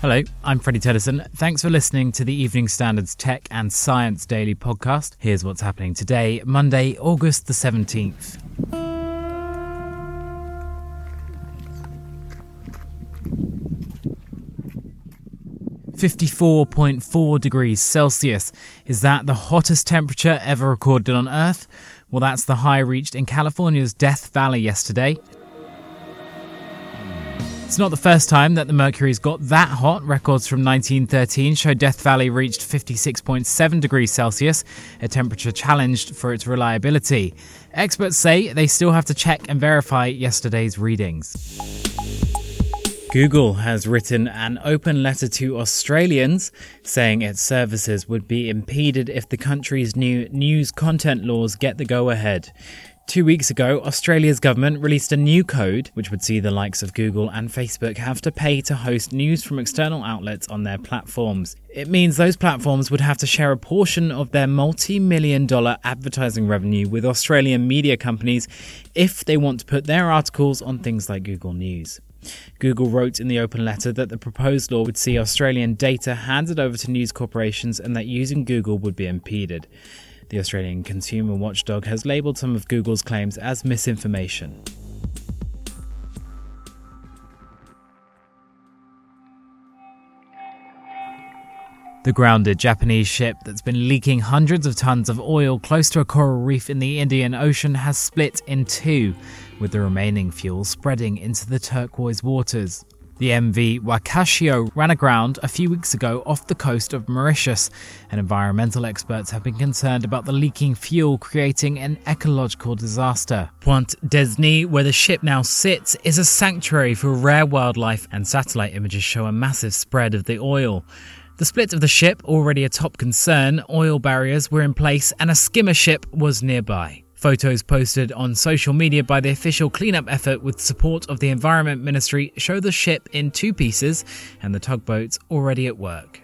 Hello, I'm Freddie Teddison. Thanks for listening to the Evening Standard's Tech and Science Daily podcast. Here's what's happening today, Monday, August the 17th. "54.4 degrees Celsius. Is that the hottest temperature ever recorded on Earth? Well, that's the high reached in California's Death Valley yesterday. It's not the first time that the mercury's got that hot. Records from 1913 show Death Valley reached 56.7 degrees Celsius, a temperature challenged for its reliability. Experts say they still have to check and verify yesterday's readings. Google has written an open letter to Australians saying its services would be impeded if the country's new news content laws get the go-ahead. 2 weeks ago, Australia's government released a new code which would see the likes of Google and Facebook have to pay to host news from external outlets on their platforms. It means those platforms would have to share a portion of their multi-million-dollar advertising revenue with Australian media companies if they want to put their articles on things like Google News. Google wrote in the open letter that the proposed law would see Australian data handed over to news corporations and that using Google would be impeded. The Australian consumer watchdog has labelled some of Google's claims as misinformation. The grounded Japanese ship that's been leaking hundreds of tons of oil close to a coral reef in the Indian Ocean has split in two, with the remaining fuel spreading into the turquoise waters. The MV Wakashio ran aground a few weeks ago off the coast of Mauritius, and environmental experts have been concerned about the leaking fuel creating an ecological disaster. Pointe d'Esny, where the ship now sits, is a sanctuary for rare wildlife, and satellite images show a massive spread of the oil. The split of the ship, already a top concern, oil barriers were in place and a skimmer ship was nearby. Photos posted on social media by the official cleanup effort with support of the Environment Ministry show the ship in two pieces and the tugboats already at work.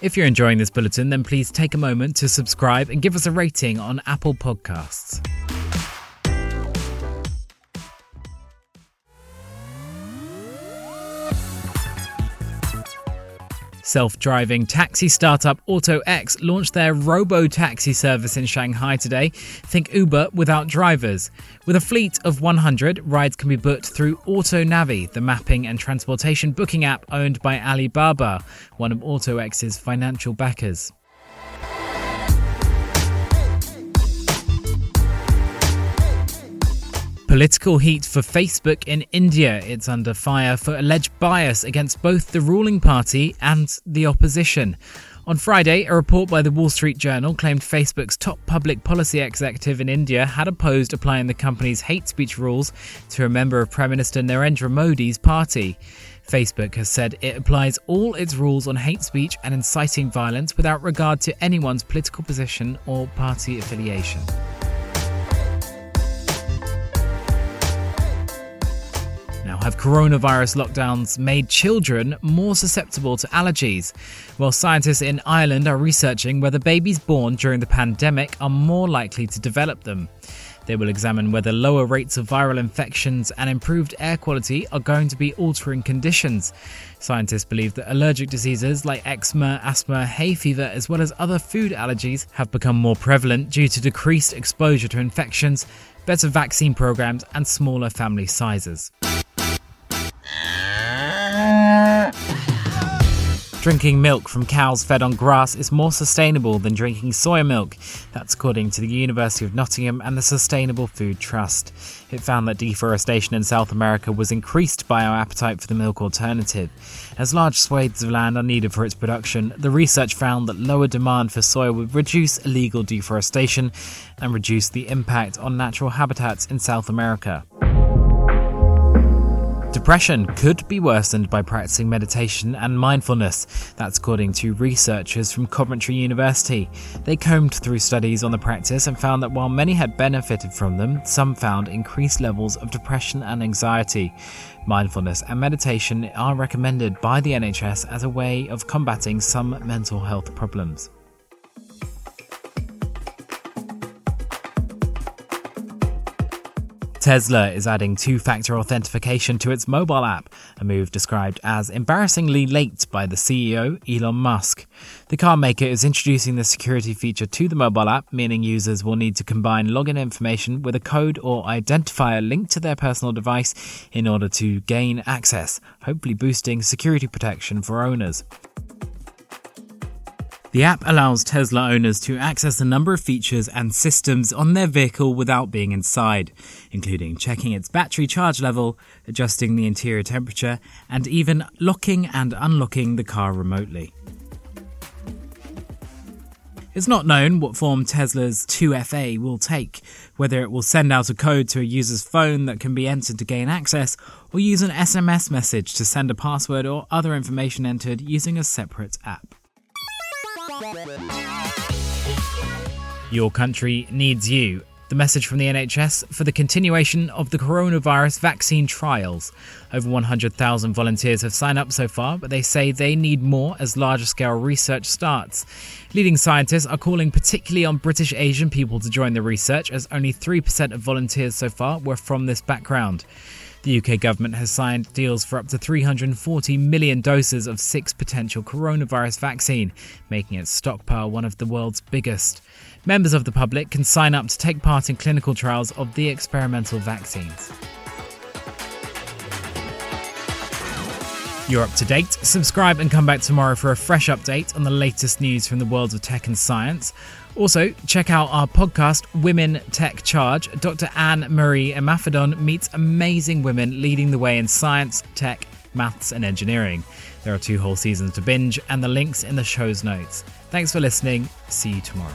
If you're enjoying this bulletin, then please take a moment to subscribe and give us a rating on Apple Podcasts. Self-driving taxi startup AutoX launched their robo-taxi service in Shanghai today. Think Uber without drivers. With a fleet of 100, rides can be booked through AutoNavi, the mapping and transportation booking app owned by Alibaba, one of AutoX's financial backers. Political heat for Facebook in India. It's under fire for alleged bias against both the ruling party and the opposition. On Friday, a report by the Wall Street Journal claimed Facebook's top public policy executive in India had opposed applying the company's hate speech rules to a member of Prime Minister Narendra Modi's party. Facebook has said it applies all its rules on hate speech and inciting violence without regard to anyone's political position or party affiliation. Have coronavirus lockdowns made children more susceptible to allergies? Well, scientists in Ireland are researching whether babies born during the pandemic are more likely to develop them. They will examine whether lower rates of viral infections and improved air quality are going to be altering conditions. Scientists believe that allergic diseases like eczema, asthma, hay fever, as well as other food allergies have become more prevalent due to decreased exposure to infections, better vaccine programs, and smaller family sizes. Drinking milk from cows fed on grass is more sustainable than drinking soya milk. That's according to the University of Nottingham and the Sustainable Food Trust. It found that deforestation in South America was increased by our appetite for the milk alternative. As large swathes of land are needed for its production, the research found that lower demand for soya would reduce illegal deforestation and reduce the impact on natural habitats in South America. Depression could be worsened by practicing meditation and mindfulness. That's according to researchers from Coventry University. They combed through studies on the practice and found that while many had benefited from them, some found increased levels of depression and anxiety. Mindfulness and meditation are recommended by the NHS as a way of combating some mental health problems. Tesla is adding two-factor authentication to its mobile app, a move described as embarrassingly late by the CEO, Elon Musk. The car maker is introducing the security feature to the mobile app, meaning users will need to combine login information with a code or identifier linked to their personal device in order to gain access, hopefully boosting security protection for owners. The app allows Tesla owners to access a number of features and systems on their vehicle without being inside, including checking its battery charge level, adjusting the interior temperature, and even locking and unlocking the car remotely. It's not known what form Tesla's 2FA will take, whether it will send out a code to a user's phone that can be entered to gain access, or use an SMS message to send a password or other information entered using a separate app. Your country needs you. The message from the NHS for the continuation of the coronavirus vaccine trials. Over 100,000 volunteers have signed up so far, but they say they need more as larger-scale research starts. Leading scientists are calling particularly on British Asian people to join the research, as only 3% of volunteers so far were from this background. The UK government has signed deals for up to 340 million doses of six potential coronavirus vaccine, making its stockpile one of the world's biggest. Members of the public can sign up to take part in clinical trials of the experimental vaccines. You're up to date. Subscribe and come back tomorrow for a fresh update on the latest news from the worlds of tech and science. Also, check out our podcast, Women Tech Charge. Dr. Anne Marie Imafidon meets amazing women leading the way in science, tech, maths and engineering. There are two whole seasons to binge and the links in the show's notes. Thanks for listening. See you tomorrow.